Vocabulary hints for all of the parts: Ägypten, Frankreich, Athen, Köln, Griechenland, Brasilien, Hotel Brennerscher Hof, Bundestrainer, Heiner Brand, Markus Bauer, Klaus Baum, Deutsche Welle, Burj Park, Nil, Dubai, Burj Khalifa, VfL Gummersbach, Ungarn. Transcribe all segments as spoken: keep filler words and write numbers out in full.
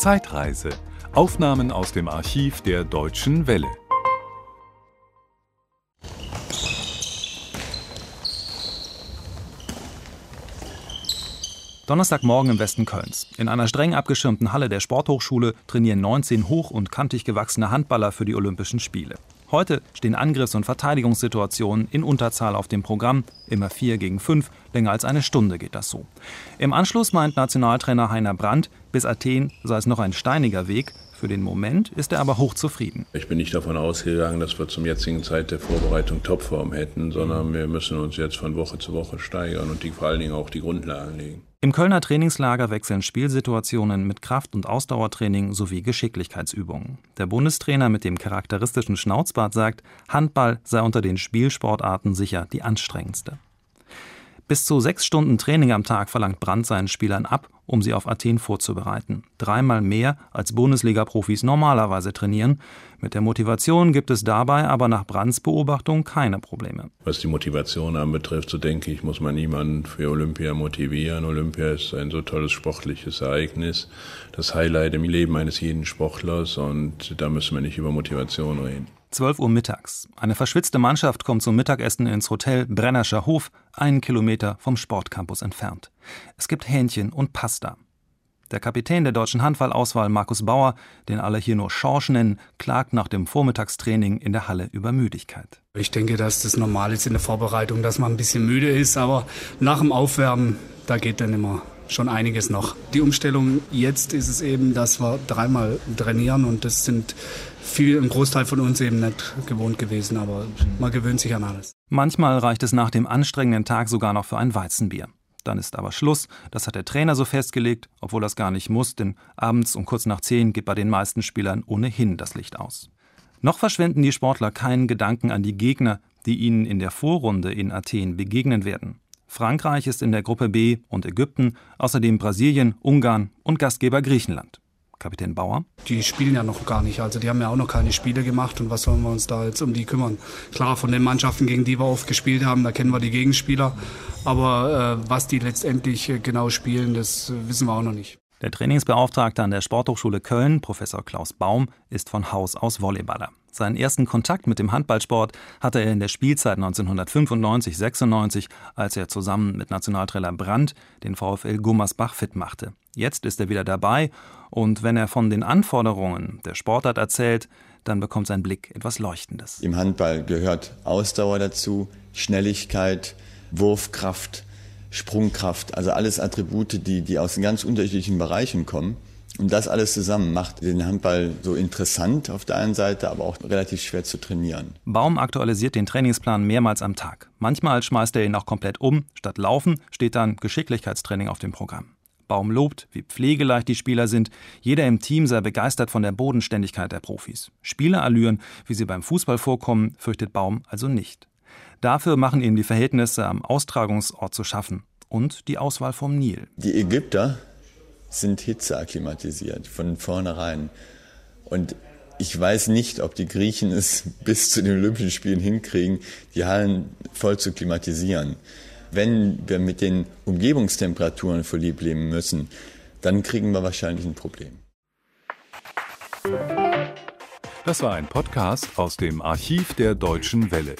Zeitreise. Aufnahmen aus dem Archiv der Deutschen Welle. Donnerstagmorgen im Westen Kölns. In einer streng abgeschirmten Halle der Sporthochschule trainieren neunzehn hoch- und kantig gewachsene Handballer für die Olympischen Spiele. Heute stehen Angriffs- und Verteidigungssituationen in Unterzahl auf dem Programm. Immer vier gegen fünf, länger als eine Stunde geht das so. Im Anschluss meint Nationaltrainer Heiner Brand, bis Athen sei es noch ein steiniger Weg. Für den Moment ist er aber hochzufrieden. Ich bin nicht davon ausgegangen, dass wir zum jetzigen Zeit der Vorbereitung Topform hätten, sondern wir müssen uns jetzt von Woche zu Woche steigern und die, vor allen Dingen auch die Grundlagen legen. Im Kölner Trainingslager wechseln Spielsituationen mit Kraft- und Ausdauertraining sowie Geschicklichkeitsübungen. Der Bundestrainer mit dem charakteristischen Schnauzbart sagt, Handball sei unter den Spielsportarten sicher die anstrengendste. Bis zu sechs Stunden Training am Tag verlangt Brand seinen Spielern ab, um sie auf Athen vorzubereiten. Dreimal mehr als Bundesliga-Profis normalerweise trainieren. Mit der Motivation gibt es dabei aber nach Brands Beobachtung keine Probleme. Was die Motivation anbetrifft, so denke ich, muss man niemanden für Olympia motivieren. Olympia ist ein so tolles sportliches Ereignis, das Highlight im Leben eines jeden Sportlers, und da müssen wir nicht über Motivation reden. zwölf Uhr mittags. Eine verschwitzte Mannschaft kommt zum Mittagessen ins Hotel Brennerscher Hof, einen Kilometer vom Sportcampus entfernt. Es gibt Hähnchen und Pasta. Der Kapitän der deutschen Handballauswahl, Markus Bauer, den alle hier nur Schorsch nennen, klagt nach dem Vormittagstraining in der Halle über Müdigkeit. Ich denke, dass das normal ist in der Vorbereitung, dass man ein bisschen müde ist, aber nach dem Aufwärmen, da geht dann immer schon einiges noch. Die Umstellung jetzt ist es eben, dass wir dreimal trainieren, und das sind viel im Großteil von uns eben nicht gewohnt gewesen, aber man gewöhnt sich an alles. Manchmal reicht es nach dem anstrengenden Tag sogar noch für ein Weizenbier. Dann ist aber Schluss, das hat der Trainer so festgelegt, obwohl das gar nicht muss, denn abends um kurz nach zehn geht bei den meisten Spielern ohnehin das Licht aus. Noch verschwenden die Sportler keinen Gedanken an die Gegner, die ihnen in der Vorrunde in Athen begegnen werden. Frankreich ist in der Gruppe B und Ägypten, außerdem Brasilien, Ungarn und Gastgeber Griechenland. Kapitän Bauer: Die spielen ja noch gar nicht, also die haben ja auch noch keine Spiele gemacht, und was sollen wir uns da jetzt um die kümmern? Klar, von den Mannschaften, gegen die wir oft gespielt haben, da kennen wir die Gegenspieler, aber äh, was die letztendlich genau spielen, das wissen wir auch noch nicht. Der Trainingsbeauftragte an der Sporthochschule Köln, Professor Klaus Baum, ist von Haus aus Volleyballer. Seinen ersten Kontakt mit dem Handballsport hatte er in der Spielzeit neunzehnhundertfünfundneunzig sechsundneunzig, als er zusammen mit Nationaltrainer Brand den VfL Gummersbach fit machte. Jetzt ist er wieder dabei, und wenn er von den Anforderungen der Sportart erzählt, dann bekommt sein Blick etwas Leuchtendes. Im Handball gehört Ausdauer dazu, Schnelligkeit, Wurfkraft, Sprungkraft, also alles Attribute, die, die aus ganz unterschiedlichen Bereichen kommen. Und das alles zusammen macht den Handball so interessant auf der einen Seite, aber auch relativ schwer zu trainieren. Baum aktualisiert den Trainingsplan mehrmals am Tag. Manchmal schmeißt er ihn auch komplett um. Statt Laufen steht dann Geschicklichkeitstraining auf dem Programm. Baum lobt, wie pflegeleicht die Spieler sind. Jeder im Team sei begeistert von der Bodenständigkeit der Profis. Spielerallüren, wie sie beim Fußball vorkommen, fürchtet Baum also nicht. Dafür machen ihm die Verhältnisse am Austragungsort zu schaffen und die Auswahl vom Nil. Die Ägypter sind hitzeakklimatisiert von vornherein. Und ich weiß nicht, ob die Griechen es bis zu den Olympischen Spielen hinkriegen, die Hallen voll zu klimatisieren. Wenn wir mit den Umgebungstemperaturen verliebt leben müssen, dann kriegen wir wahrscheinlich ein Problem. Das war ein Podcast aus dem Archiv der Deutschen Welle.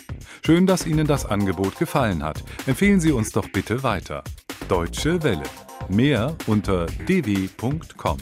Schön, dass Ihnen das Angebot gefallen hat. Empfehlen Sie uns doch bitte weiter. Deutsche Welle. Mehr unter d w punkt com.